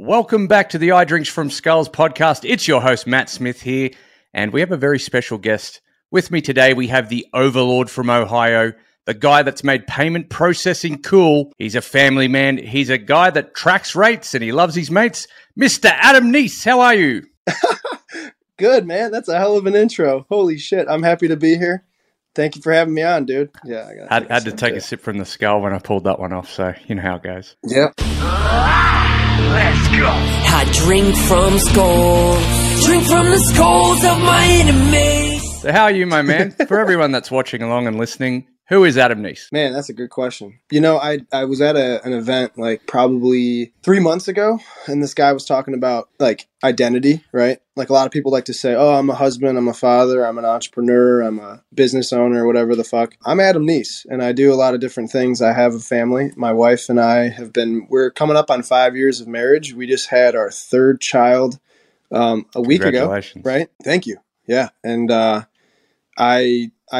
Welcome back to the I Drink From Skulls podcast. It's your host, Mat Smith here, and we have a very special guest with me today. We have the overlord from Ohio, the guy that's made payment processing cool. He's a family man. He's a guy that tracks rates, and he loves his mates, Mr. Adam Niec. How are you? Good, man. That's a hell of an intro. Holy shit. I'm happy to be here. Thank you for having me on, dude. Yeah, I had to take a sip from the skull when I pulled that one off, so you know how it goes. Yep. Let's go. I drink from skulls. Drink from the skulls of my enemies. So how are you, my man? For everyone that's watching along and listening, who is Adam Niec? Man, that's a good question. You know, I was at an event like probably 3 months ago, and this guy was talking about like identity, right? Like a lot of people like to say, oh, I'm a husband, I'm a father, I'm an entrepreneur, I'm a business owner, whatever the fuck. I'm Adam Niec, and I do a lot of different things. I have a family. My wife and I we're coming up on 5 years of marriage. We just had our third child a week ago, right? Thank you. Yeah. And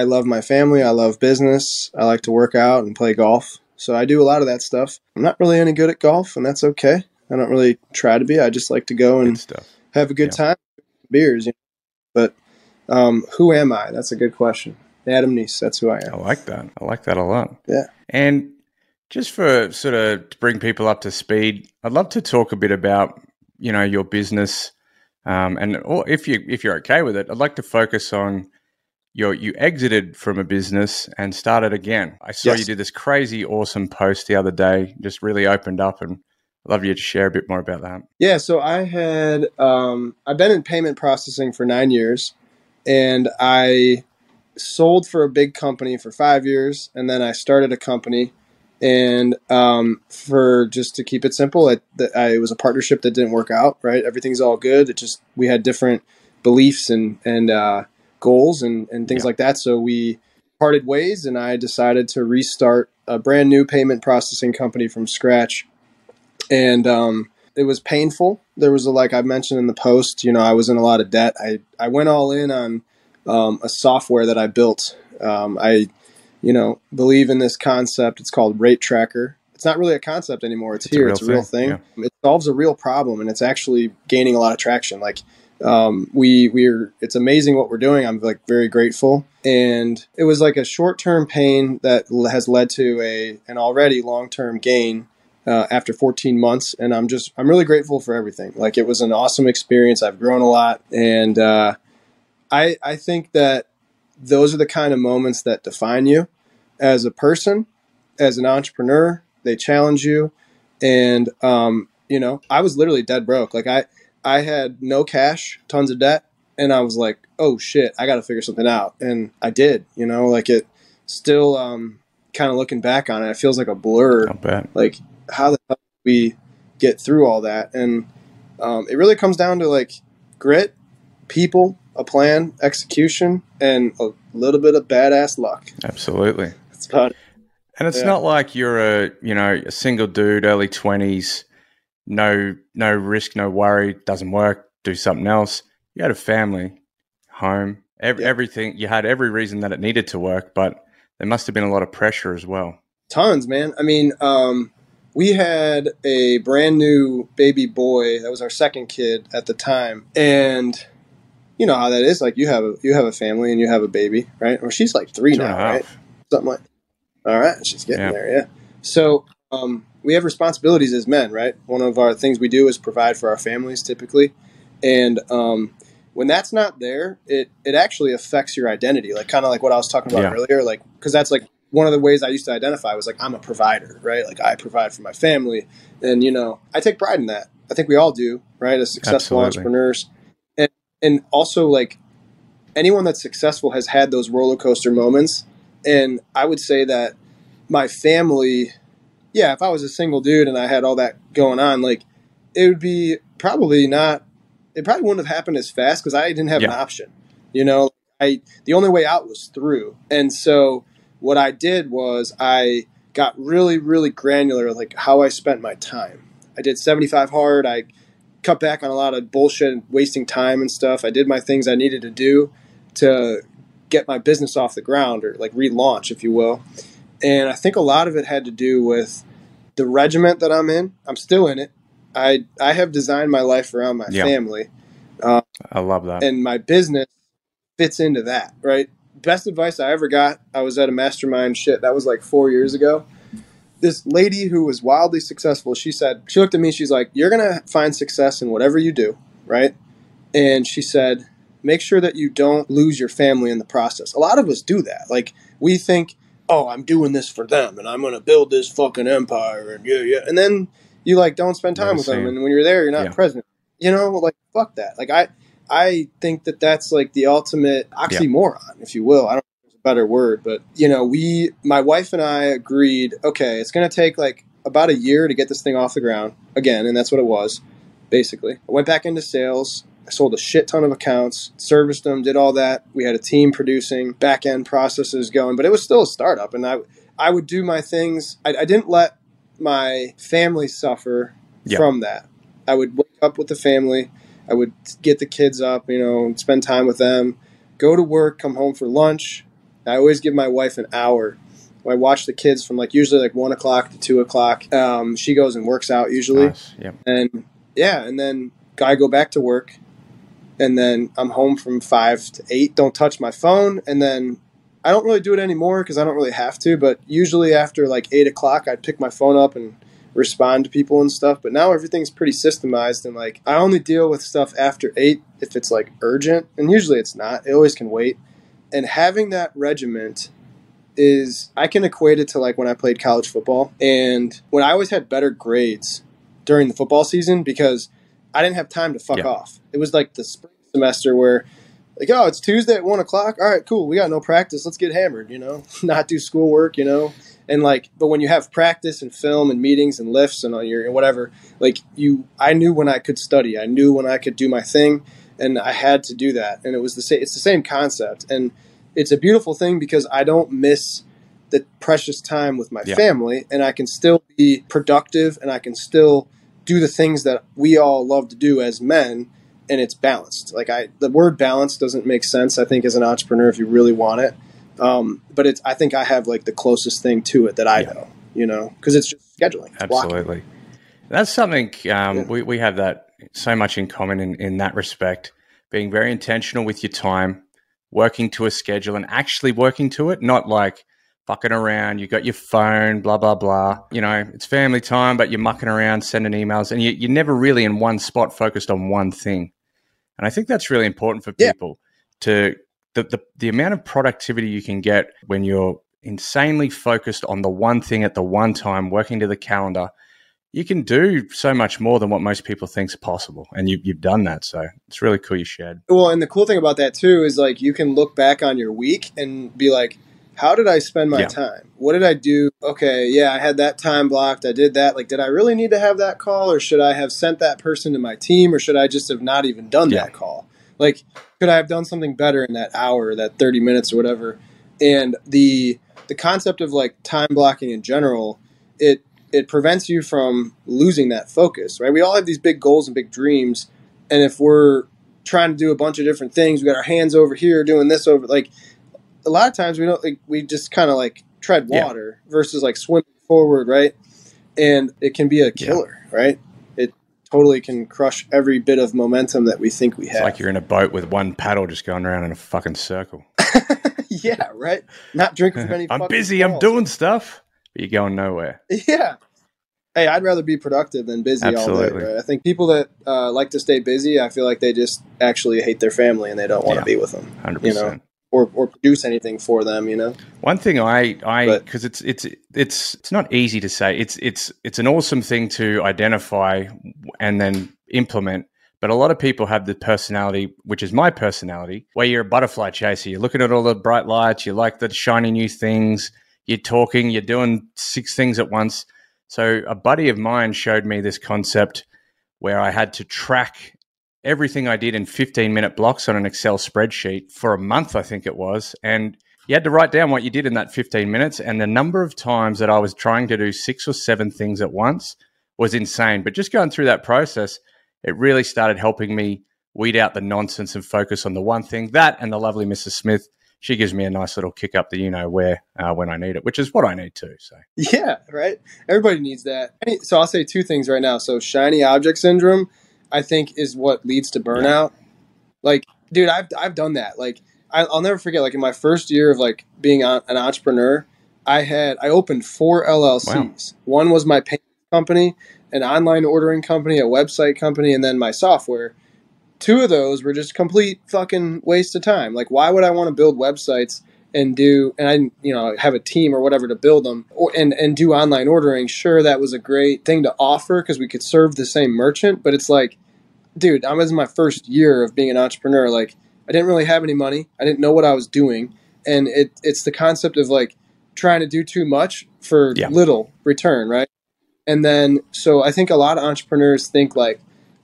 I love my family. I love business. I like to work out and play golf. So I do a lot of that stuff. I'm not really any good at golf, and that's okay. I don't really try to be. I just like to go and have a good time. Beers. You know? But who am I? That's a good question. Adam Niec. That's who I am. I like that. I like that a lot. Yeah. And just for sort of to bring people up to speed, I'd love to talk a bit about, you know, your business. If you're okay with it, I'd like to focus on you exited from a business and started again. I saw you did this crazy awesome post the other day, just really opened up, and I'd love you to share a bit more about that. Yeah, so I had I've been in payment processing for 9 years, and I sold for a big company for 5 years, and then I started a company, and for just to keep it simple, it was a partnership that didn't work out, right? Everything's all good. It just we had different beliefs and goals and things like that. So we parted ways, and I decided to restart a brand new payment processing company from scratch. And it was painful. There was like I mentioned in the post, you know, I was in a lot of debt. I went all in on a software that I built. I believe in this concept. It's called Rate Tracker. It's not really a concept anymore. It's a real thing. Yeah. It solves a real problem, and it's actually gaining a lot of traction. Like it's amazing what we're doing. I'm like very grateful. And it was like a short-term pain that has led to an already long-term gain after 14 months. And I'm really grateful for everything. Like it was an awesome experience. I've grown a lot. And, I think that those are the kind of moments that define you as a person, as an entrepreneur. They challenge you. And, you know, I was literally dead broke. Like I had no cash, tons of debt, and I was like, oh shit, I got to figure something out. And I did, you know, like it still kind of looking back on it, it feels like a blur. Like how the hell did we get through all that? And it really comes down to like grit, people, a plan, execution, and a little bit of badass luck. Absolutely. That's about it. And it's not like you're a single dude, early 20s. No risk, no worry, doesn't work, do something else. You had a family, home, everything. You had every reason that it needed to work, but there must have been a lot of pressure as well. Tons, man. I mean, we had a brand new baby boy. That was our second kid at the time. And you know how that is. Like you have a family and you have a baby, right? Or she's like three now, right? Something like that. All right. She's getting there. Yeah. So, we have responsibilities as men, right? One of our things we do is provide for our families typically. And when that's not there, it actually affects your identity. Like kind of like what I was talking about earlier, like because that's like one of the ways I used to identify was like I'm a provider, right? Like I provide for my family. And, you know, I take pride in that. I think we all do, right? As successful entrepreneurs. And also like anyone that's successful has had those roller coaster moments. And I would say that my family – yeah, if I was a single dude and I had all that going on, like it would be probably not, it probably wouldn't have happened as fast because I didn't have an option. You know, the only way out was through. And so what I did was I got really, really granular, like how I spent my time. I did 75 hard. I cut back on a lot of bullshit and wasting time and stuff. I did my things I needed to do to get my business off the ground or like relaunch, if you will. And I think a lot of it had to do with the regiment that I'm in. I'm still in it. I have designed my life around my family. I love that. And my business fits into that, right? Best advice I ever got, I was at a mastermind, that was like 4 years ago. This lady who was wildly successful, she said, she looked at me, she's like, you're going to find success in whatever you do, right? And she said, make sure that you don't lose your family in the process. A lot of us do that. Like, we think, oh, I'm doing this for them, and I'm going to build this fucking empire, and and then you, like, don't spend time with them, and when you're there, you're not present. You know, like, fuck that. Like, I think that that's, like, the ultimate oxymoron, if you will. I don't know if there's a better word, but, you know, my wife and I agreed, okay, it's going to take, like, about a year to get this thing off the ground again, and that's what it was, basically. I went back into sales. I sold a shit ton of accounts, serviced them, did all that. We had a team producing, back-end processes going, but it was still a startup, and I would do my things. I didn't let my family suffer from that. I would wake up with the family. I would get the kids up, you know, and spend time with them, go to work, come home for lunch. I always give my wife an hour. I watch the kids from usually 1 o'clock to 2 o'clock. She goes and works out usually. Nice. Yep. And then I go back to work, and then I'm home from 5 to 8. Don't touch my phone. And then I don't really do it anymore because I don't really have to, but usually after 8 o'clock, I'd pick my phone up and respond to people and stuff. But now everything's pretty systemized, and I only deal with stuff after 8 if it's urgent, and usually it's not. It always can wait. And having that regiment is, I can equate it to when I played college football, and when I always had better grades during the football season because I didn't have time to fuck off. It was the spring semester where oh, it's Tuesday at 1 o'clock. All right, cool. We got no practice. Let's get hammered, not do schoolwork, And but when you have practice and film and meetings and lifts and all your whatever, I knew when I could study, I knew when I could do my thing, and I had to do that. And it's the same concept, and it's a beautiful thing because I don't miss the precious time with my family, and I can still be productive, and I can still do the things that we all love to do as men. And it's balanced. The word balance doesn't make sense, I think, as an entrepreneur, if you really want it. But I think I have the closest thing to it that I know, because it's just scheduling. It's absolutely. Blocking. That's something we have that so much in common in that respect, being very intentional with your time, working to a schedule and actually working to it, not fucking around. You got your phone, blah, blah, blah. It's family time, but you're mucking around, sending emails, and you're never really in one spot focused on one thing. And I think that's really important for people to – The amount of productivity you can get when you're insanely focused on the one thing at the one time, working to the calendar, you can do so much more than what most people think is possible. And you've done that. So it's really cool you shared. Well, and the cool thing about that too is you can look back on your week and be like, how did I spend my time? What did I do? Okay, I had that time blocked. I did that. Did I really need to have that call, or should I have sent that person to my team, or should I just have not even done that call? Could I have done something better in that hour, that 30 minutes or whatever? And the concept of time blocking in general, it prevents you from losing that focus, right? We all have these big goals and big dreams. And if we're trying to do a bunch of different things, we got our hands over here doing this over, a lot of times we don't, we just kind of tread water versus swimming forward. Right. And it can be a killer, right? Totally can crush every bit of momentum that we think we have. It's like you're in a boat with one paddle just going around in a fucking circle. Yeah, right? Not drinking from any I'm busy, balls. I'm doing stuff, but you're going nowhere. Yeah. Hey, I'd rather be productive than busy all day, right? I think people that like to stay busy, I feel like they just actually hate their family and they don't want to be with them. 100%. Or produce anything for them, One thing because it's not easy to say. It's an awesome thing to identify and then implement. But a lot of people have the personality, which is my personality, where you're a butterfly chaser. You're looking at all the bright lights. You like the shiny new things. You're talking. You're doing 6 things at once. So a buddy of mine showed me this concept where I had to track everything I did in 15-minute blocks on an Excel spreadsheet for a month, I think it was. And you had to write down what you did in that 15 minutes. And the number of times that I was trying to do 6 or 7 things at once was insane. But just going through that process, it really started helping me weed out the nonsense and focus on the one thing. That and the lovely Mrs. Smith she gives me a nice little kick up the you-know-where when I need it, which is what I need too. So yeah, right? Everybody needs that. So I'll say two things right now. So shiny object syndrome, I think, is what leads to burnout. Yeah. Like, dude, I've done that. Like, I'll never forget, like, in my first year of, like, being an entrepreneur, I opened 4 LLCs. Wow. One was my paint company, an online ordering company, a website company, and then my software. 2 of those were just complete fucking waste of time. Like, why would I want to build websites and I didn't, have a team or whatever to build them and do online ordering? Sure, that was a great thing to offer because we could serve the same merchant, but it's like, dude, I was in my first year of being an entrepreneur. Like, I didn't really have any money. I didn't know what I was doing. And it's the concept of, like, trying to do too much for little return, right? And then, so I think a lot of entrepreneurs think, like,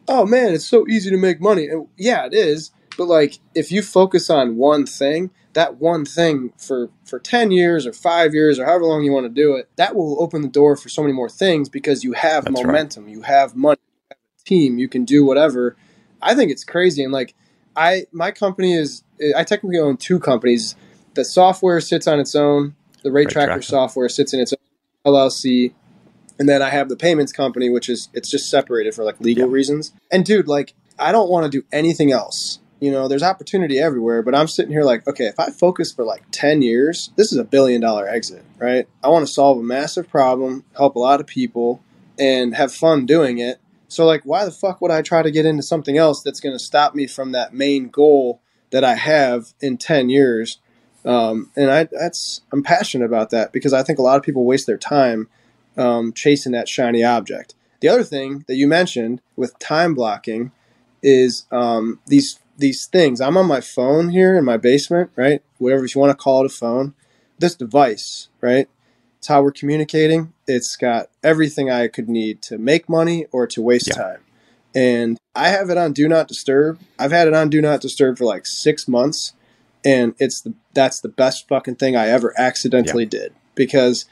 oh man, it's so easy to make money. And yeah, it is. But, like, if you focus on one thing, that one thing for 10 years or 5 years or however long you want to do it, that will open the door for so many more things because you have That's momentum, right. You have money, you have a team, you can do whatever. I think it's crazy. And, like, my company I technically own 2 companies. The software sits on its own. The Rate Tracker software sits in its own LLC. And then I have the payments company, which is, it's just separated for, like, legal reasons. And dude, like, I don't want to do anything else. There's opportunity everywhere, but I'm sitting here like, okay, if I focus for, like, 10 years, this is a $1 billion exit, right? I want to solve a massive problem, help a lot of people, and have fun doing it. So, like, why the fuck would I try to get into something else that's going to stop me from that main goal that I have in 10 years? I'm passionate about that because I think a lot of people waste their time chasing that shiny object. The other thing that you mentioned with time blocking is these things. I'm on my phone here in my basement, right? Whatever you want to call it, a phone. This device, right? It's how we're communicating. It's got everything I could need to make money or to waste time. And I have it on Do Not Disturb. I've had it on Do Not Disturb for like 6 months, and that's the best fucking thing I ever accidentally did. Because,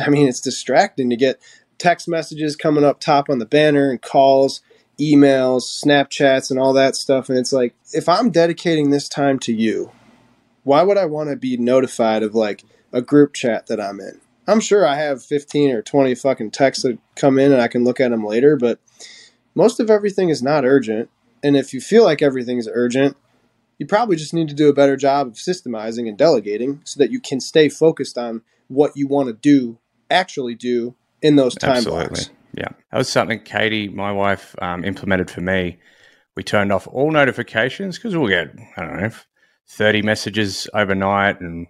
I mean, it's distracting to get text messages coming up top on the banner and calls, emails, Snapchats, and all that stuff. And it's like, if I'm dedicating this time to you, why would I want to be notified of, like, a group chat that I'm in? I'm sure I have 15 or 20 fucking texts that come in and I can look at them later, but most of everything is not urgent. And if you feel like everything is urgent, you probably just need to do a better job of systemizing and delegating so that you can stay focused on what you want to actually do in those time blocks. Yeah. That was something Katie, my wife, implemented for me. We turned off all notifications because we'll get, 30 messages overnight and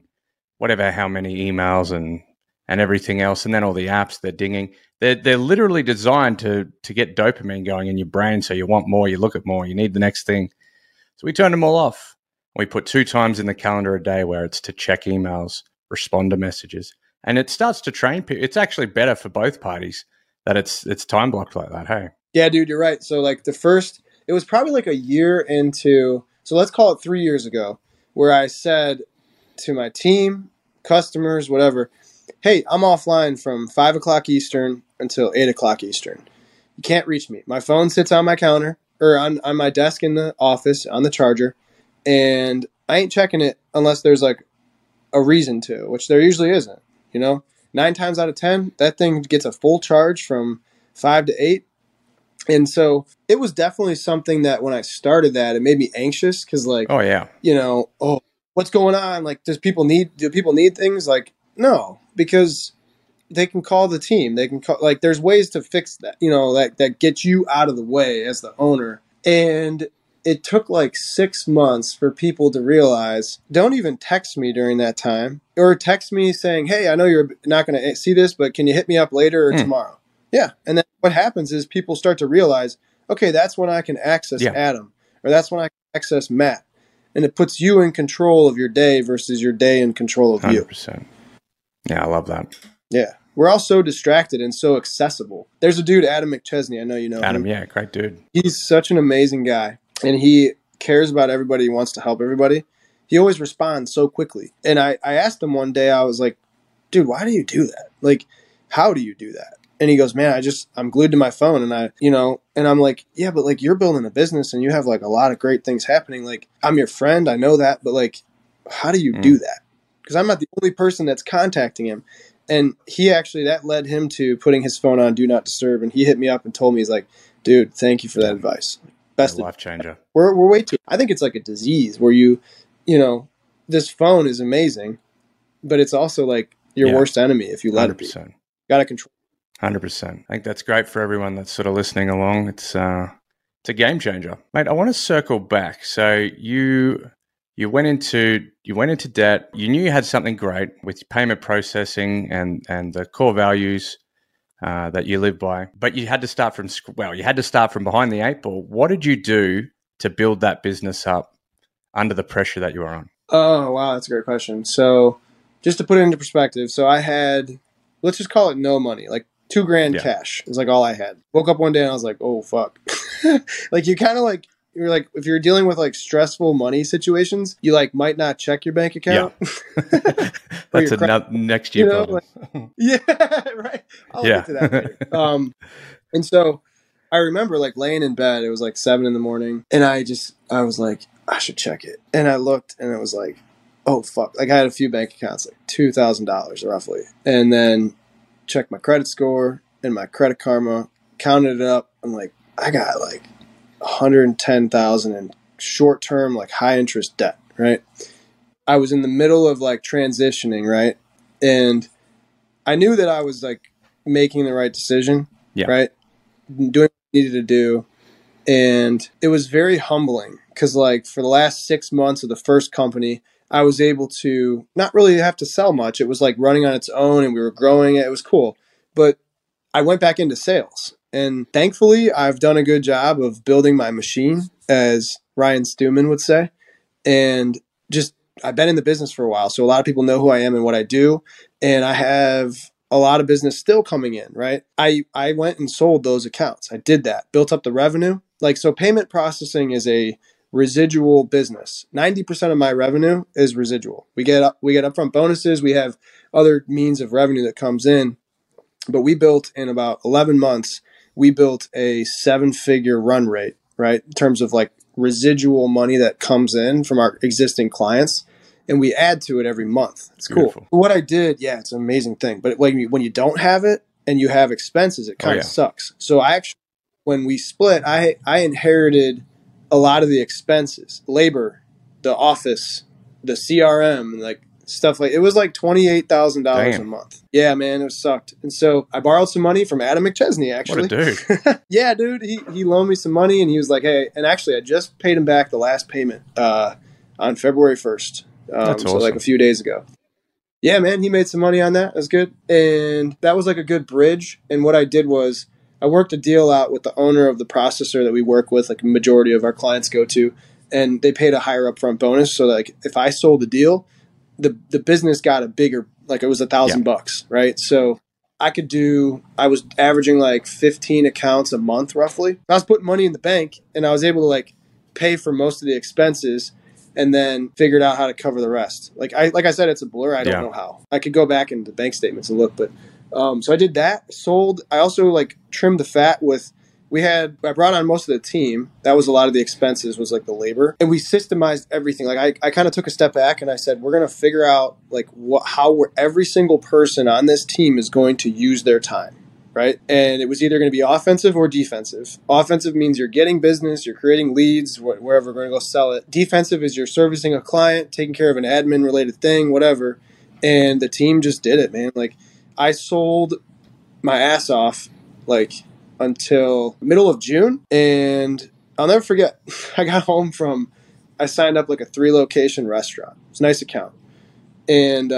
whatever, how many emails and everything else. And then all the apps, they're dinging. They're literally designed to get dopamine going in your brain. So you want more, you look at more, you need the next thing. So we turned them all off. We put 2 times in the calendar a day where it's to check emails, respond to messages, and it starts to train people. It's actually better for both parties that it's time blocked like that. Hey, yeah, dude, you're right. So, like, it was probably like a year into, so let's call it 3 years ago, where I said to my team, customers, whatever, hey, I'm offline from 5 o'clock Eastern until 8 o'clock Eastern. You can't reach me. My phone sits on my counter or on my desk in the office on the charger, and I ain't checking it unless there's, like, a reason to, which there usually isn't. 9 times out of 10, that thing gets a full charge from 5 to 8. And so it was definitely something that when I started that, it made me anxious. 'Cause, like, what's going on? Like, do people need things? Like, no, because they can call the team. They can call, like, there's ways to fix that, that get you out of the way as the owner. And it took like 6 months for people to realize, don't even text me during that time, or text me saying, hey, I know you're not going to see this, but can you hit me up later or tomorrow? Yeah. And then what happens is people start to realize, okay, that's when I can access Adam, or that's when I can access Matt. And it puts you in control of your day versus your day in control of 100%. You. Yeah. I love that. Yeah. We're all so distracted and so accessible. There's a dude, Adam McChesney. I know you know Adam. Yeah. Great dude. He's such an amazing guy. And he cares about everybody. He wants to help everybody. He always responds so quickly. And I asked him one day, I was like, dude, why do you do that? Like, how do you do that? And he goes, man, I'm glued to my phone. And and I'm like, yeah, but, like, you're building a business and you have, like, a lot of great things happening. Like, I'm your friend. I know that. But, like, how do you do that? Because I'm not the only person that's contacting him. And he actually, that led him to putting his phone on Do Not Disturb. And he hit me up and told me, he's like, dude, thank you for that advice. Best life changer. We're way too, I think it's like a disease where you know, this phone is amazing, but it's also like your worst enemy if you let it be. Got to control. 100%. I think that's great for everyone that's sort of listening along. It's a game changer, mate. I want to circle back. So you went into debt. You knew you had something great with payment processing and the core values that you live by, but you had to start from behind the eight ball. What did you do to build that business up under the pressure that you were on? Oh wow, that's a great question. So just to put it into perspective, so I had, let's just call it no money, like $2,000 cash is like all I had. Woke up one day and I was like, oh fuck. Like you kind of like, you're like, if you're dealing with like stressful money situations, you like might not check your bank account. Yeah. That's a next year problem. Like, yeah, right. I'll get to that later. And so I remember like laying in bed, it was like 7 a.m, and I was like, I should check it. And I looked and it was like, oh fuck. Like I had a few bank accounts, like $2,000 roughly. And then checked my credit score and my Credit Karma, counted it up. I'm like, I got like $110,000 in short-term, like high interest debt, right? I was in the middle of like transitioning, right? And I knew that I was like making the right decision, right? Doing what I needed to do. And it was very humbling because like for the last 6 months of the first company, I was able to not really have to sell much. It was like running on its own and we were growing it. It was cool. But I went back into sales. And thankfully, I've done a good job of building my machine, as Ryan Stewman would say. And just, I've been in the business for a while. So a lot of people know who I am and what I do. And I have a lot of business still coming in, right? I went and sold those accounts. I did that, built up the revenue. Like, so payment processing is a residual business. 90% of my revenue is residual. We get upfront bonuses. We have other means of revenue that comes in. But we built in about 11 months, we built a 7-figure run rate, right? In terms of like residual money that comes in from our existing clients, and we add to it every month. It's cool. What I did, it's an amazing thing. But like when you don't have it and you have expenses, it kind of sucks. So I actually, when we split, I inherited a lot of the expenses, labor, the office, the CRM, like stuff like, it was like $28,000 a month. Yeah, man, it sucked. And so I borrowed some money from Adam McChesney, actually. What a dude. Yeah, dude. He loaned me some money and he was like, hey, and actually I just paid him back the last payment on February 1st. That's awesome. So like a few days ago. Yeah, man, he made some money on that. That's good. And that was like a good bridge. And what I did was I worked a deal out with the owner of the processor that we work with, like a majority of our clients go to, and they paid a higher upfront bonus. So like if I sold the deal, the business got a bigger, like it was $1,000, right? So I was averaging like 15 accounts a month roughly. I was putting money in the bank and I was able to like pay for most of the expenses and then figured out how to cover the rest. Like I said, it's a blur. I don't know how. I could go back into bank statements and look, but so I did that, sold. I also like trimmed the fat with, I brought on most of the team. That was a lot of the expenses, was like the labor, and we systemized everything. Like I kind of took a step back and I said, we're going to figure out like how every single person on this team is going to use their time. Right. And it was either going to be offensive or defensive. Offensive means you're getting business, you're creating leads, wherever we're going to go sell it. Defensive is you're servicing a client, taking care of an admin related thing, whatever. And the team just did it, man. Like, I sold my ass off like until middle of June, and I'll never forget. I got home from, I signed up like a 3-location restaurant. It's a nice account. And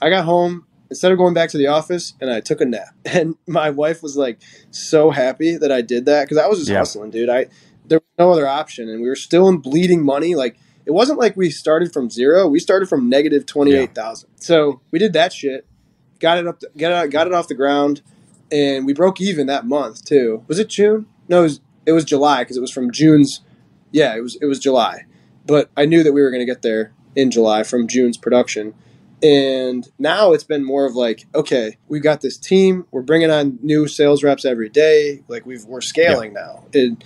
I got home instead of going back to the office, and I took a nap. And my wife was like so happy that I did that, because I was just hustling, dude. There was no other option, and we were still in bleeding money. Like, it wasn't like we started from zero. We started from negative $28,000. So we did that shit. Got it off the ground, and we broke even that month too. Was it June? No, it was July, because it was from June's. Yeah, it was July, but I knew that we were going to get there in July from June's production. And now it's been more of like, okay, we've got this team. We're bringing on new sales reps every day. Like we're scaling now. And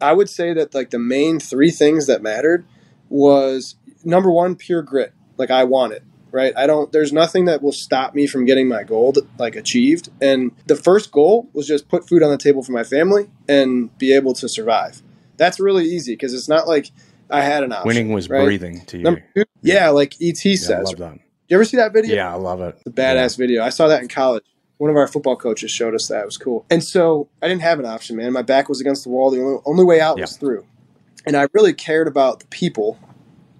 I would say that like the main 3 things that mattered was number one, pure grit. Like I want it, right? There's nothing that will stop me from getting my goal achieved. And the first goal was just put food on the table for my family and be able to survive. That's really easy because it's not like I had an option. Winning was breathing to you. Number two, yeah, like E.T. says. I love that. You ever see that video? Yeah, I love it. The badass video. I saw that in college. One of our football coaches showed us that. It was cool. And so I didn't have an option, man. My back was against the wall. The only way out was through. And I really cared about the people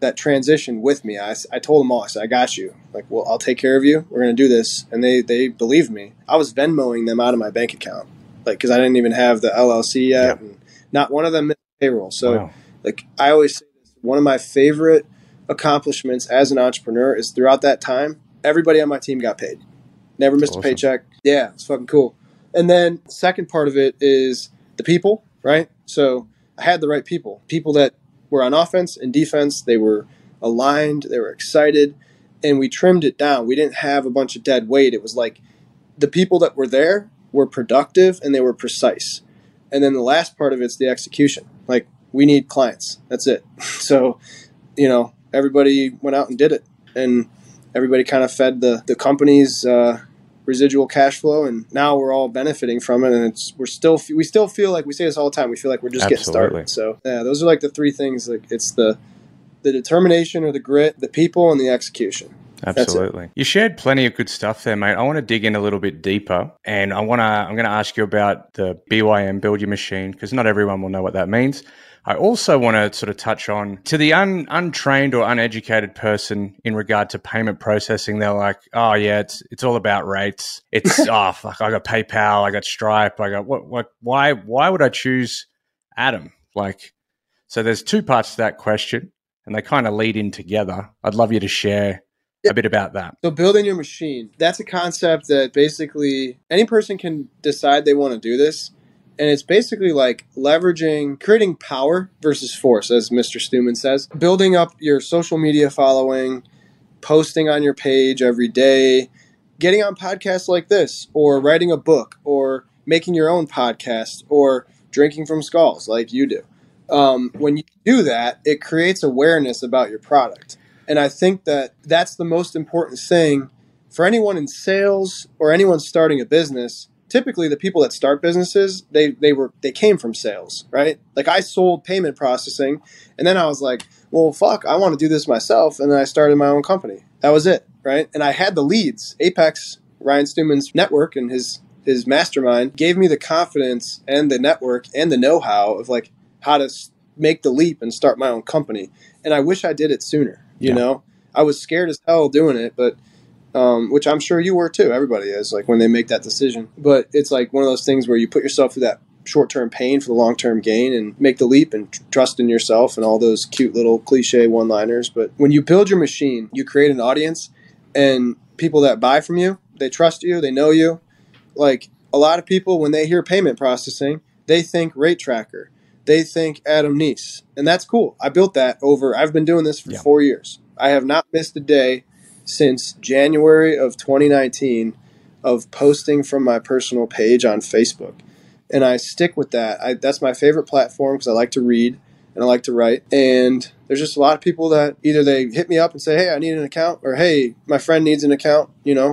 that transitioned with me. I told them all, I said, I got you. Like, well, I'll take care of you. We're going to do this. And they believed me. I was Venmoing them out of my bank account, like, because I didn't even have the LLC yet. Yeah. And not one of them missed payroll. So, like, I always say this, one of my favorite accomplishments as an entrepreneur is throughout that time, everybody on my team got paid. Never missed a paycheck. Yeah, it's fucking cool. And then second part of it is the people, right? So I had the right people that were on offense and defense. They were aligned. They were excited. And we trimmed it down. We didn't have a bunch of dead weight. It was like the people that were there were productive and they were precise. And then the last part of it's the execution. Like, we need clients. That's it. So, everybody went out and did it. And everybody kind of fed the company's residual cash flow, and now we're all benefiting from it. And we still feel like, we say this all the time, we feel like we're just getting started. So yeah, those are like the three things. Like, it's the determination or the grit, the people, and the execution. Absolutely. You shared plenty of good stuff there, mate. I want to dig in a little bit deeper, and I'm going to ask you about the BYM, build your machine, because not everyone will know what that means. I also want to sort of touch on, to the untrained or uneducated person in regard to payment processing, they're like, oh yeah, it's all about rates. It's, oh fuck, I got PayPal, I got Stripe, I got why would I choose Adam? Like, so there's two parts to that question, and they kind of lead in together. I'd love you to share a bit about that. So building your machine, that's a concept that basically any person can decide they want to do this. And it's basically like creating power versus force, as Mr. Stewman says. Building up your social media following, posting on your page every day, getting on podcasts like this, or writing a book, or making your own podcast, or drinking from skulls like you do. When you do that, it creates awareness about your product. And I think that that's the most important thing for anyone in sales or anyone starting a business. Typically, the people that start businesses, they came from sales, right? Like, I sold payment processing, and then I was like, well, fuck, I want to do this myself, and then I started my own company. That was it, right? And I had the leads. Apex, Ryan Stewman's network and his mastermind, gave me the confidence and the network and the know-how of like how to make the leap and start my own company. And I wish I did it sooner. You know, I was scared as hell doing it, but. Which I'm sure you were too. Everybody is, like, when they make that decision. But it's like one of those things where you put yourself through that short-term pain for the long-term gain and make the leap and trust in yourself and all those cute little cliche one-liners. But when you build your machine, you create an audience, and people that buy from you, they trust you, they know you. Like, a lot of people, when they hear payment processing, they think Rate Tracker. They think Adam Niec. And that's cool. I built that I've been doing this for 4 years. I have not missed a day since January of 2019 of posting from my personal page on Facebook. And I stick with that. That's my favorite platform because I like to read and I like to write. And there's just a lot of people that either they hit me up and say, hey, I need an account, or hey, my friend needs an account,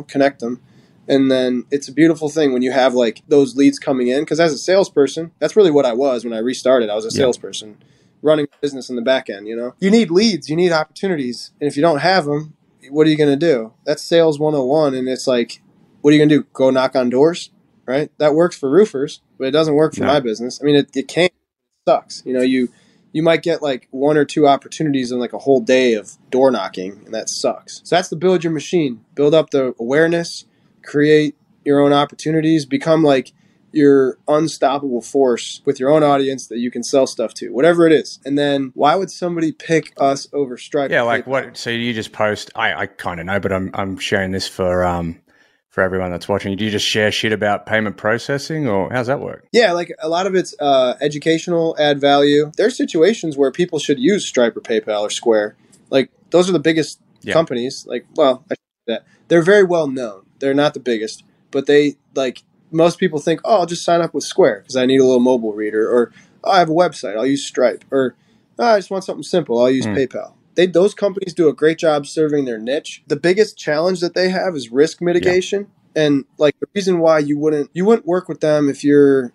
connect them. And then it's a beautiful thing when you have like those leads coming in. Because as a salesperson, that's really what I was when I restarted. I was a salesperson running a business in the back end, You need leads, you need opportunities. And if you don't have them, what are you going to do? That's sales 101. And it's like, what are you going to do? Go knock on doors, right? That works for roofers, but it doesn't work for my business. I mean, it can't, it sucks. You might get like one or two opportunities in like a whole day of door knocking, and that sucks. So that's the build your machine, build up the awareness, create your own opportunities, become like your unstoppable force with your own audience that you can sell stuff to, whatever it is. And then why would somebody pick us over Stripe? Yeah, like PayPal? What? So you just post, I kind of know, but I'm sharing this for everyone that's watching. Do you just share shit about payment processing, or how's that work? Yeah, like a lot of it's educational, add value. There's situations where people should use Stripe or PayPal or Square. Like, those are the biggest companies. Like, well, they're very well known. They're not the biggest, but they like. Most people think, oh, I'll just sign up with Square because I need a little mobile reader, or oh, I have a website, I'll use Stripe, or oh, I just want something simple. I'll use PayPal. Those companies do a great job serving their niche. The biggest challenge that they have is risk mitigation. Yeah. And like the reason why you wouldn't work with them if you're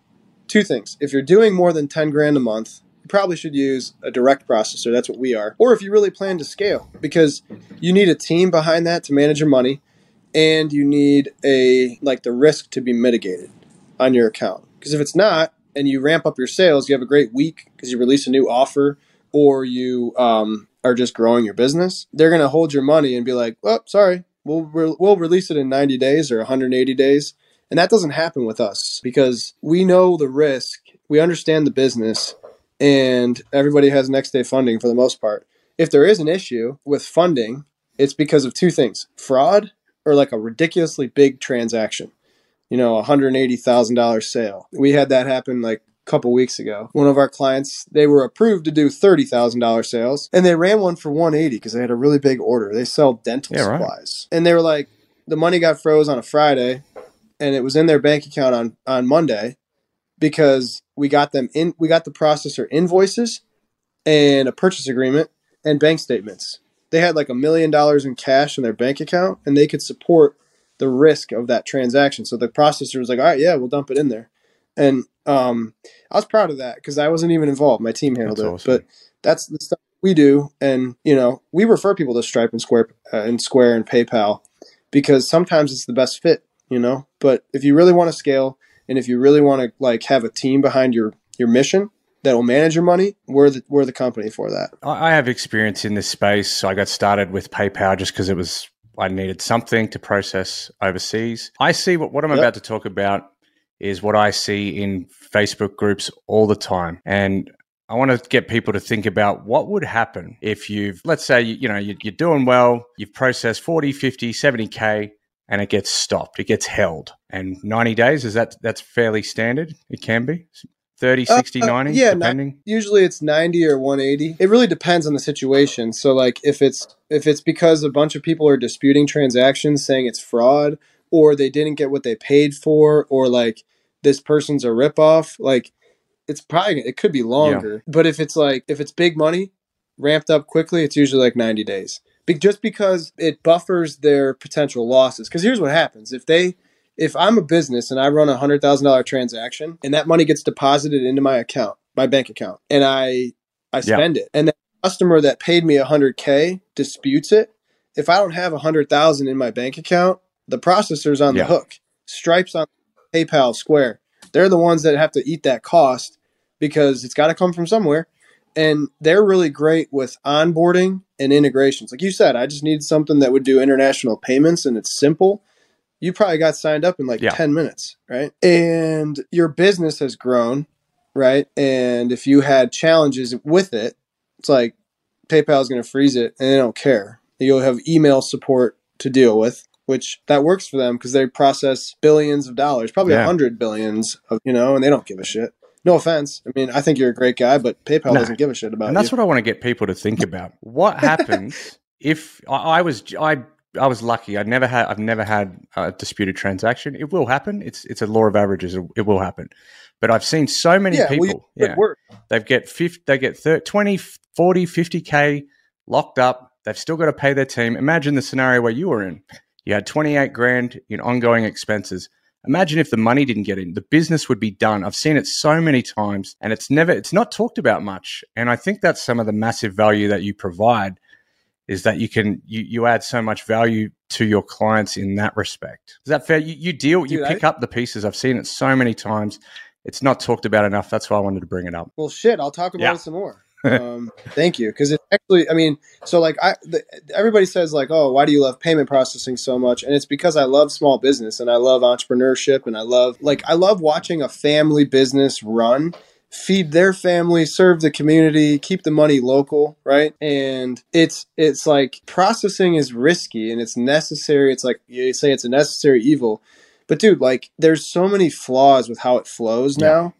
two things. If you're doing more than 10 grand a month, you probably should use a direct processor. That's what we are. Or if you really plan to scale, because you need a team behind that to manage your money, and you need the risk to be mitigated on your account. Because if it's not, and you ramp up your sales, you have a great week because you release a new offer, or you are just growing your business, they're going to hold your money and be like, well, sorry, we'll release it in 90 days or 180 days. And that doesn't happen with us because we know the risk. We understand the business, and everybody has next day funding for the most part. If there is an issue with funding, it's because of two things: fraud or like a ridiculously big transaction, $180,000 sale. We had that happen like a couple weeks ago. One of our clients, they were approved to do $30,000 sales, and they ran one for $180 because they had a really big order. They sell dental supplies. Right. And they were like, the money got froze on a Friday, and it was in their bank account on Monday because we got the processor invoices and a purchase agreement and bank statements. They had like $1 million in cash in their bank account, and they could support the risk of that transaction. So the processor was like, all right, yeah, we'll dump it in there. And I was proud of that because I wasn't even involved. My team handled it. But that's the stuff we do. And, we refer people to Stripe and Square and PayPal because sometimes it's the best fit, But if you really want to scale, and if you really want to have a team behind your mission that will manage your money, we're the company for that. I have experience in this space. So I got started with PayPal just because I needed something to process overseas. I see what I'm about to talk about is what I see in Facebook groups all the time. And I want to get people to think about what would happen if let's say, you're doing well, you've processed 40, 50, 70K, and it gets stopped. It gets held. And 90 days, that's fairly standard? It can be? 30, 60, 90, depending? Usually it's 90 or 180. It really depends on the situation. So if it's because a bunch of people are disputing transactions saying it's fraud, or they didn't get what they paid for, or this person's a ripoff, it could be longer. Yeah. But if it's big money ramped up quickly, it's usually 90 days. Just because it buffers their potential losses. Because here's what happens. If I'm a business and I run a $100,000 transaction and that money gets deposited into my account, my bank account, and I spend it, and the customer that paid me $100K disputes it, if I don't have $100,000 in my bank account, the processor's on the hook. Stripe's on PayPal, Square. They're the ones that have to eat that cost because it's got to come from somewhere. And they're really great with onboarding and integrations. Like you said, I just needed something that would do international payments, and it's simple. You probably got signed up in 10 minutes, right? And your business has grown, right? And if you had challenges with it, it's PayPal is going to freeze it and they don't care. You'll have email support to deal with, which that works for them because they process billions of dollars, probably 100 billions of, and they don't give a shit. No offense. I mean, I think you're a great guy, but PayPal doesn't give a shit about you. And that's what I want to get people to think about. What happens if I was lucky. I've never had a disputed transaction. It will happen. It's a law of averages. It will happen. But I've seen so many people. They get 30, 20, 40, 50K locked up. They've still got to pay their team. Imagine the scenario where you were in. You had 28 grand in ongoing expenses. Imagine if the money didn't get in, the business would be done. I've seen it so many times, and it's not talked about much. And I think that's some of the massive value that you provide, is that you add so much value to your clients in that respect. Is that fair? You pick up the pieces. I've seen it so many times. It's not talked about enough. That's why I wanted to bring it up. Well, shit, I'll talk about it some more. Thank you. Cause it's actually, everybody says oh, why do you love payment processing so much? And it's because I love small business, and I love entrepreneurship, and I love watching a family business run, feed their family, serve the community, keep the money local. Right. And it's processing is risky and it's necessary. It's you say it's a necessary evil, but dude, there's so many flaws with how it flows now.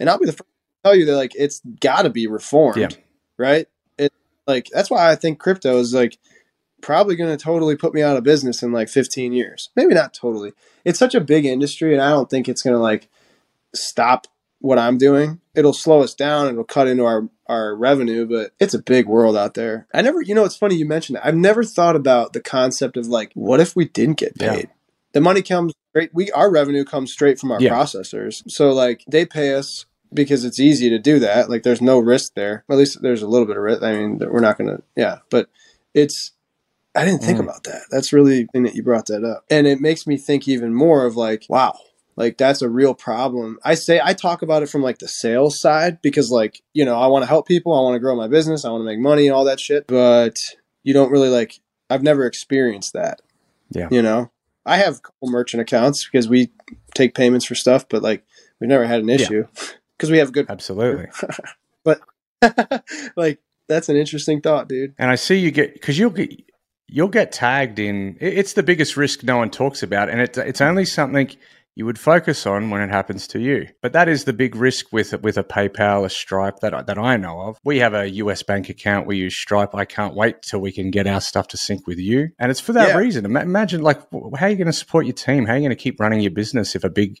And I'll be the first tell you that it's got to be reformed, right? It that's why I think crypto is probably going to totally put me out of business in 15 years. Maybe not totally. It's such a big industry, and I don't think it's going to stop what I'm doing. It'll slow us down. It'll cut into our revenue, but it's a big world out there. I never, you know, it's funny you mentioned that. I've never thought about the concept of like, what if we didn't get paid? Yeah. The money comes straight. Our revenue comes straight from our processors. So like they pay us because it's easy to do that. Like there's no risk there. At least there's a little bit of risk. I mean, we're not going to, but it's, I didn't think about that. That's really thing that you brought that up. And it makes me think even more of like, wow, like that's a real problem. I talk about it from like the sales side because like, you know, I want to help people. I want to grow my business. I want to make money and all that shit. But you don't really like, I've never experienced that. Yeah. You know, I have a couple merchant accounts because we take payments for stuff, but like we've never had an issue because we have good. Absolutely. But like, that's an interesting thought, dude. And I see you get, cause you'll get tagged in. It's the biggest risk no one talks about. And it's only something you would focus on when it happens to you. But that is the big risk with a PayPal, a Stripe that I know of. We have a US bank account. We use Stripe. I can't wait till we can get our stuff to sync with you. And it's for that reason. Imagine like, how are you going to support your team? How are you going to keep running your business if a big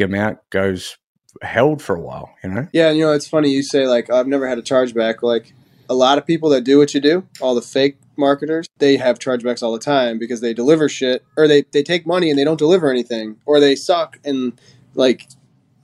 amount goes held for a while, you know? Yeah. You know, it's funny you say like, I've never had a chargeback. Like a lot of people that do what you do, all the fake marketers, they have chargebacks all the time because they deliver shit or they take money and they don't deliver anything or they suck. And like,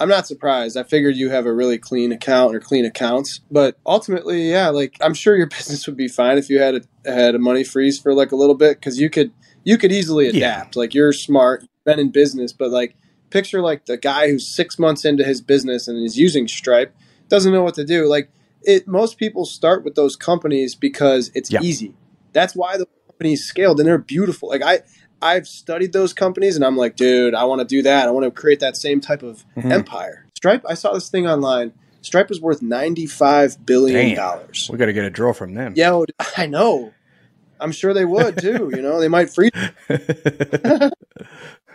I'm not surprised. I figured you have a really clean account or clean accounts, but ultimately, like I'm sure your business would be fine if you had a money freeze for like a little bit. Cause you could easily adapt. Like you're smart, been in business, but like picture like the guy who's 6 months into his business and is using Stripe, doesn't know what to do. Like most people start with those companies because it's easy. That's why the companies scaled and they're beautiful. Like I've studied those companies and I'm like, dude, I want to do that. I want to create that same type of empire. Stripe, I saw this thing online. Stripe is worth $95 billion. Damn. We got to get a draw from them. Yeah, I know. I'm sure they would too. You know, they might freeze.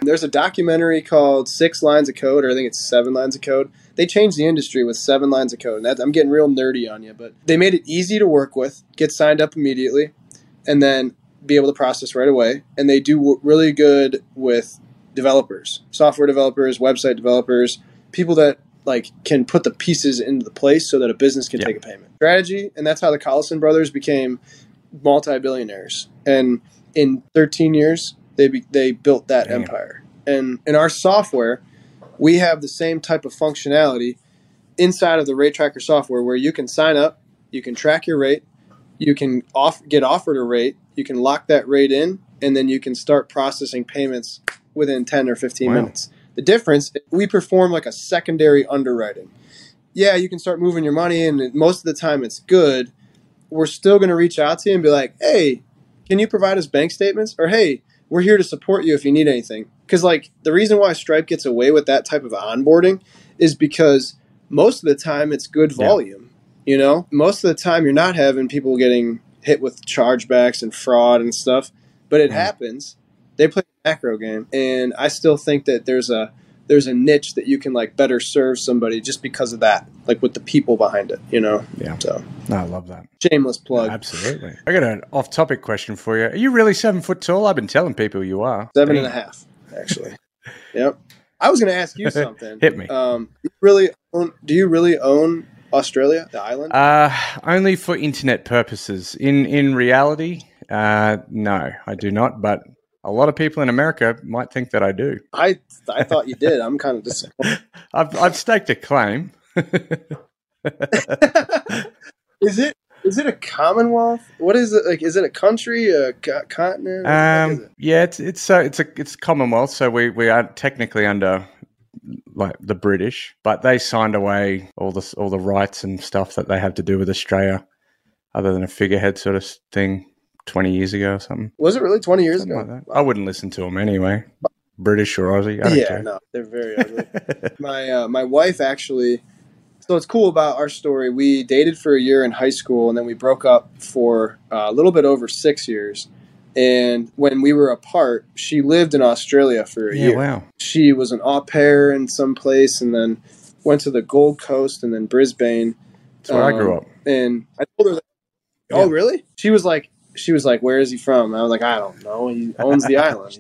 There's a documentary called 6 Lines of Code, or I think it's 7 Lines of Code. They changed the industry with 7 Lines of Code. And I'm getting real nerdy on you, but they made it easy to work with, get signed up immediately, and then be able to process right away. And they do really good with developers, software developers, website developers, people that like can put the pieces into the place so that a business can take a payment strategy. And that's how the Collison brothers became multi-billionaires. And in 13 years, they built that empire. And in our software, we have the same type of functionality inside of the Rate Tracker software where you can sign up, you can track your rate, you can get offered a rate, you can lock that rate in, and then you can start processing payments within 10 or 15 minutes. The difference, we perform like a secondary underwriting. Yeah, you can start moving your money, and most of the time it's good. We're still going to reach out to you and be like, hey, can you provide us bank statements? Or, hey, we're here to support you if you need anything. Because like the reason why Stripe gets away with that type of onboarding is because most of the time it's good volume. You know, most of the time you're not having people getting hit with chargebacks and fraud and stuff, but it happens. They play a macro game. And I still think that there's a niche that you can like better serve somebody just because of that, like with the people behind it, you know? Yeah. So no, I love that. Shameless plug. Yeah, absolutely. I got an off topic question for you. Are you really 7 foot tall? I've been telling people you are. Seven and a half, actually. Yep. I was going to ask you something. Hit me. Do you really own Australia, the island? Only for internet purposes. In reality, no, I do not. But a lot of people in America might think that I do. I thought you did. I'm kind of disappointed. I've staked a claim. Is it a commonwealth? What is it like? Is it a country, a continent? It's commonwealth. So we are technically under like the British, but they signed away all the rights and stuff that they have to do with Australia, other than a figurehead sort of thing 20 years ago or something. Was it really 20 years ago? Like that. Wow. I wouldn't listen to them anyway, British or Aussie. I don't care. No, they're very ugly. My wife actually, so it's cool about our story. We dated for a year in high school and then we broke up for a little bit over 6 years. And when we were apart, she lived in Australia for a year. Wow. She was an au pair in some place and then went to the Gold Coast and then Brisbane. That's where I grew up. And I told her, like, oh, really? She was like, where is he from? And I was like, I don't know. He owns the island.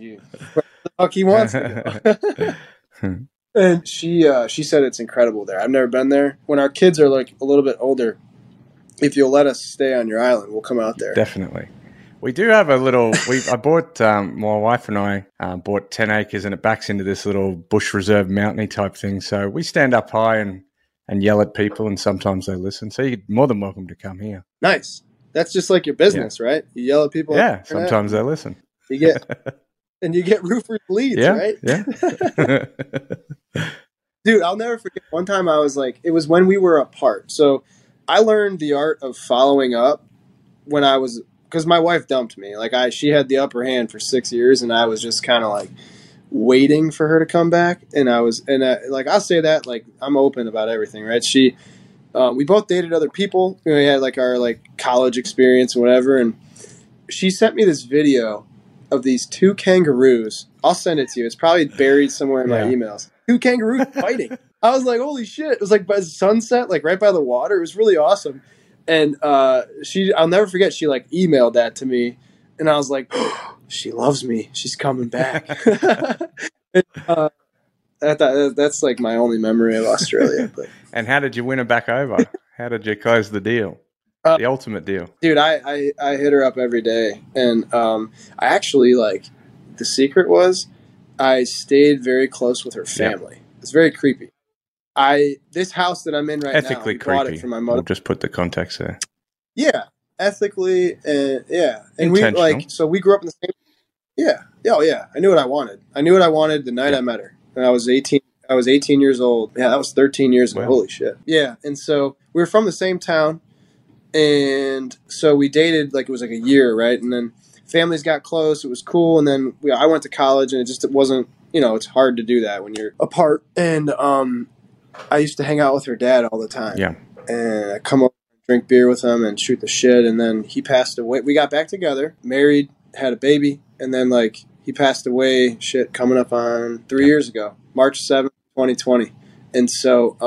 Where the fuck he wants to go. And she said it's incredible there. I've never been there. When our kids are like a little bit older, if you'll let us stay on your island, we'll come out there. Definitely. We do have a little, my wife and I bought 10 acres and it backs into this little bush reserve mountainy type thing. So we stand up high and yell at people, and sometimes they listen. So you're more than welcome to come here. Nice. That's just like your business, right? You yell at people. Yeah, sometimes they listen. You get and you get roofers leads, right? Yeah. Dude, I'll never forget. One time I was like, it was when we were apart. So I learned the art of following up when I was, because my wife dumped me. Like she had the upper hand for 6 years, and I was just kind of like waiting for her to come back. And I'll say that, like, I'm open about everything, right? We both dated other people. We had like our college experience or whatever. And she sent me this video of these two kangaroos. I'll send it to you. It's probably buried somewhere in my emails. Two kangaroos fighting. I was like, holy shit. It was like by sunset, like right by the water. It was really awesome. And I'll never forget, she like emailed that to me. And I was like, oh, she loves me. She's coming back. And, that's like my only memory of Australia. But. And how did you win her back over? How did you close the deal? The ultimate deal. Dude, I hit her up every day. And I actually, the secret was I stayed very close with her family. Yep. It's very creepy. This house that I'm in right ethically now, I bought it from my mother. We'll just put the context there. Yeah, ethically, and we we grew up in the same. Yeah. I knew what I wanted. The night I met her, and I was 18 years old. Yeah, that was 13 years. Wow. Holy shit. Yeah, and so we were from the same town, and so we dated it was a year, right? And then families got close. It was cool, and then I went to college, and it wasn't. You know, it's hard to do that when you're apart, and I used to hang out with her dad all the time. Yeah. And I come over and drink beer with him and shoot the shit. And then he passed away. We got back together, married, had a baby. And then he passed away coming up on 3 years ago, March 7th, 2020. And so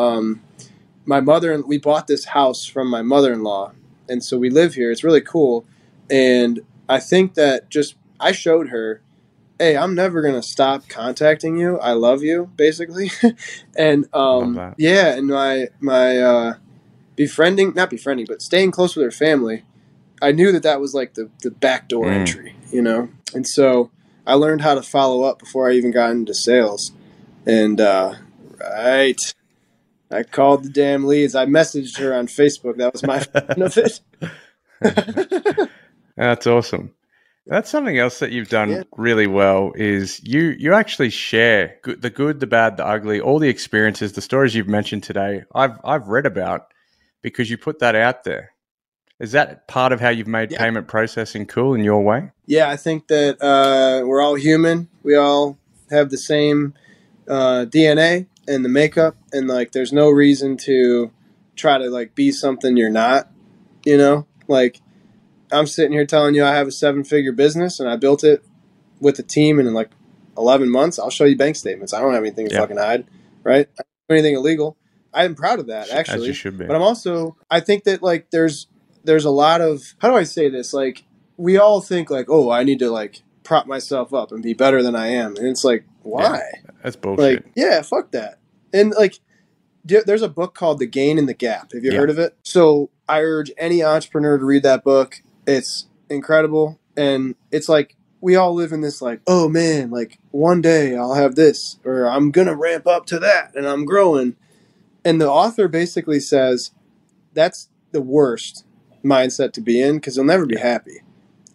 we bought this house from my mother-in-law. And so we live here. It's really cool. And I think that I showed her, hey, I'm never going to stop contacting you. I love you, basically. And and my not befriending, but staying close with her family, I knew that was the backdoor entry, you know? And so I learned how to follow up before I even got into sales. And I called the damn leads. I messaged her on Facebook. That was my fun of it. That's awesome. That's something else that you've done really well is you actually share the good, the bad, the ugly, all the experiences, the stories you've mentioned today. I've read about because you put that out there. Is that part of how you've made payment processing cool in your way? Yeah, I think that we're all human. We all have the same DNA and the makeup, and there's no reason to try to be something you're not. You know, I'm sitting here telling you I have a seven-figure business and I built it with a team, and in 11 months, I'll show you bank statements. I don't have anything to fucking hide, right? I don't do anything illegal. I'm proud of that, actually. As you should be. But I'm also, I think that there's a lot of, how do I say this? We all think oh, I need to prop myself up and be better than I am. And it's why? Yeah, that's bullshit. Fuck that. And there's a book called The Gain and the Gap. Have you heard of it? So I urge any entrepreneur to read that book. It's incredible. And it's we all live in this oh man, one day I'll have this, or I'm going to ramp up to that, and I'm growing. And the author basically says that's the worst mindset to be in, because you'll never be happy.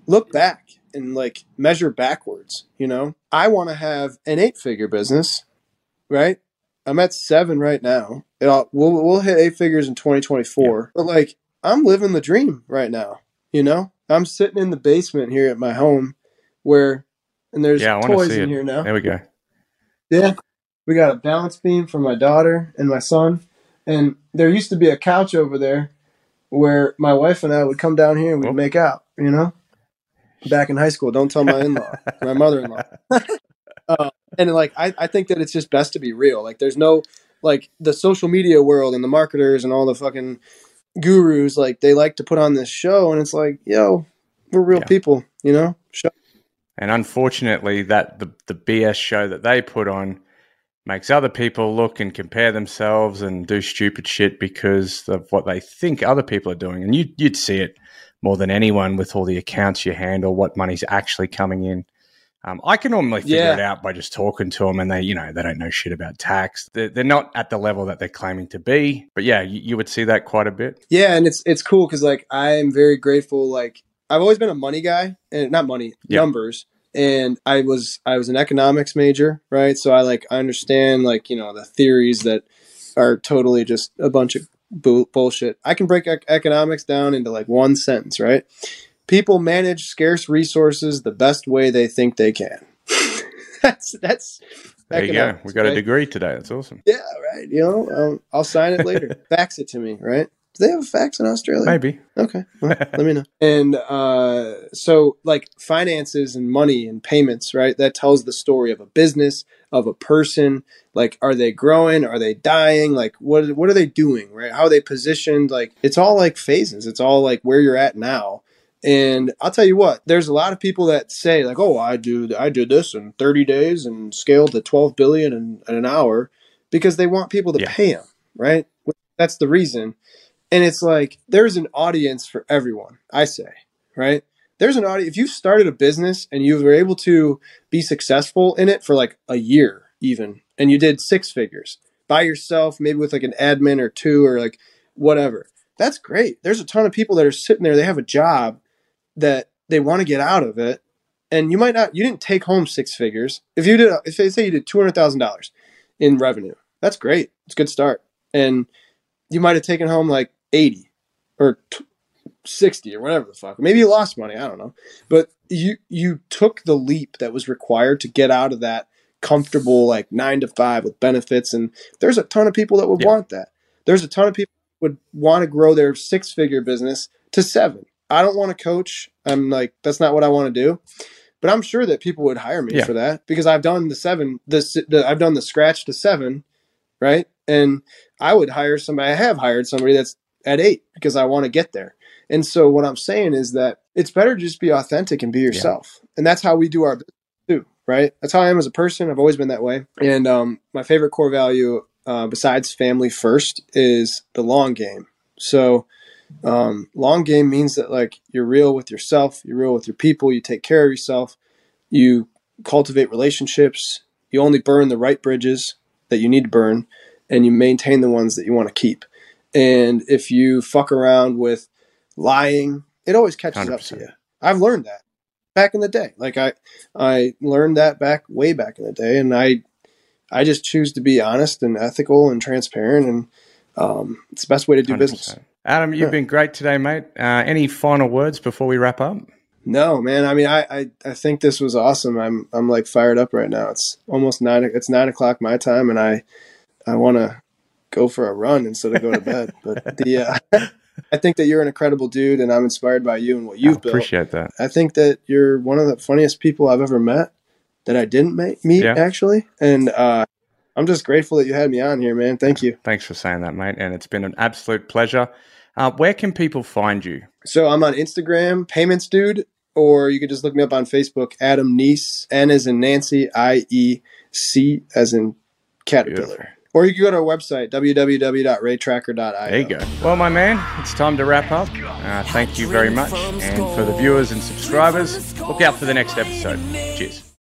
Look back and measure backwards. You know, I want to have an 8-figure business, right? I'm at 7 right now. We'll hit 8 figures in 2024, but I'm living the dream right now. You know, I'm sitting in the basement here at my home and there's toys in here now. There we go. Yeah. We got a balance beam for my daughter and my son. And there used to be a couch over there where my wife and I would come down here and we'd make out, you know, back in high school. Don't tell my in-law, my mother-in-law. And I think that it's just best to be real. There's no, the social media world and the marketers and all the fucking gurus, they like to put on this show, and it's we're real people, you know. And unfortunately, that the BS show that they put on makes other people look and compare themselves and do stupid shit because of what they think other people are doing. And you'd see it more than anyone with all the accounts you handle, what money's actually coming in. I can normally figure it out by just talking to them, and they, you know, they don't know shit about tax. They're not at the level that they're claiming to be. But yeah, you would see that quite a bit. Yeah, and it's cool because like I am very grateful. Like I've always been a money guy, and not money numbers. And I was an economics major, right? So I understand like, you know, the theories that are totally just a bunch of bullshit. I can break economics down into like one sentence, right? People manage scarce resources the best way they think they can. That's there you go. We got a degree today. That's awesome. Yeah, right. You know, I'll sign it later. Fax it to me, right? Do they have a fax in Australia? Maybe. Okay. Well, let me know. And so like finances and money and payments, right? That tells the story of a business, of a person. Like, are they growing? Are they dying? Like, what are they doing, right? How are they positioned? Like, it's all like phases. It's all like where you're at now. And I'll tell you what, there's a lot of people that say like, oh, I did this in 30 days and scaled to 12 billion in an hour because they want people to pay them, right? That's the reason. And it's like, there's an audience for everyone, I say, right? There's an audience. If you've started a business and you were able to be successful in it for like a year even, and you did six figures by yourself, maybe with like an admin or two or like whatever, that's great. There's a ton of people that are sitting there, they have a job that they want to get out of it, and you didn't take home six figures. If you did, if they say you did $200,000 in revenue, that's great. It's a good start, and you might have taken home like 80 or 60 or whatever the fuck. Maybe you lost money. I don't know, but you took the leap that was required to get out of that comfortable like 9 to 5 with benefits. And there's a ton of people that would want that. There's a ton of people that would want to grow their 6-figure business to 7. I don't want to coach. I'm like, that's not what I want to do, but I'm sure that people would hire me for that because I've done the 7. I've done the scratch to 7, right? And I would hire somebody. I have hired somebody that's at 8 because I want to get there. And so what I'm saying is that it's better to just be authentic and be yourself. Yeah. And that's how we do our business too, right? That's how I am as a person. I've always been that way. And my favorite core value, besides family first, is the long game. So long game means that like you're real with yourself, you're real with your people, you take care of yourself, you cultivate relationships, you only burn the right bridges that you need to burn, and you maintain the ones that you want to keep. And if you fuck around with lying, it always catches 100%. Up to you. I've learned that back in the day. Like I learned that way back in the day, and I just choose to be honest and ethical and transparent, and it's the best way to do 100%. Business. Adam, you've been great today, mate. Any final words before we wrap up? No, man. I mean, I think this was awesome. I'm like fired up right now. It's almost 9. It's 9 o'clock my time, and I want to go for a run instead of go to bed. But I think that you're an incredible dude, and I'm inspired by you and what you've built. I appreciate that. I think that you're one of the funniest people I've ever met that I didn't meet actually, and I'm just grateful that you had me on here, man. Thank you. Thanks for saying that, mate. And it's been an absolute pleasure. Where can people find you? So I'm on Instagram, Payments Dude, or you can just look me up on Facebook, Adam Niec, N as in Nancy, I-E-C as in Caterpillar. Beautiful. Or you can go to our website, www.ratetracker.io. There you go. Well, my man, it's time to wrap up. Thank you very much. And for the viewers and subscribers, look out for the next episode. Cheers.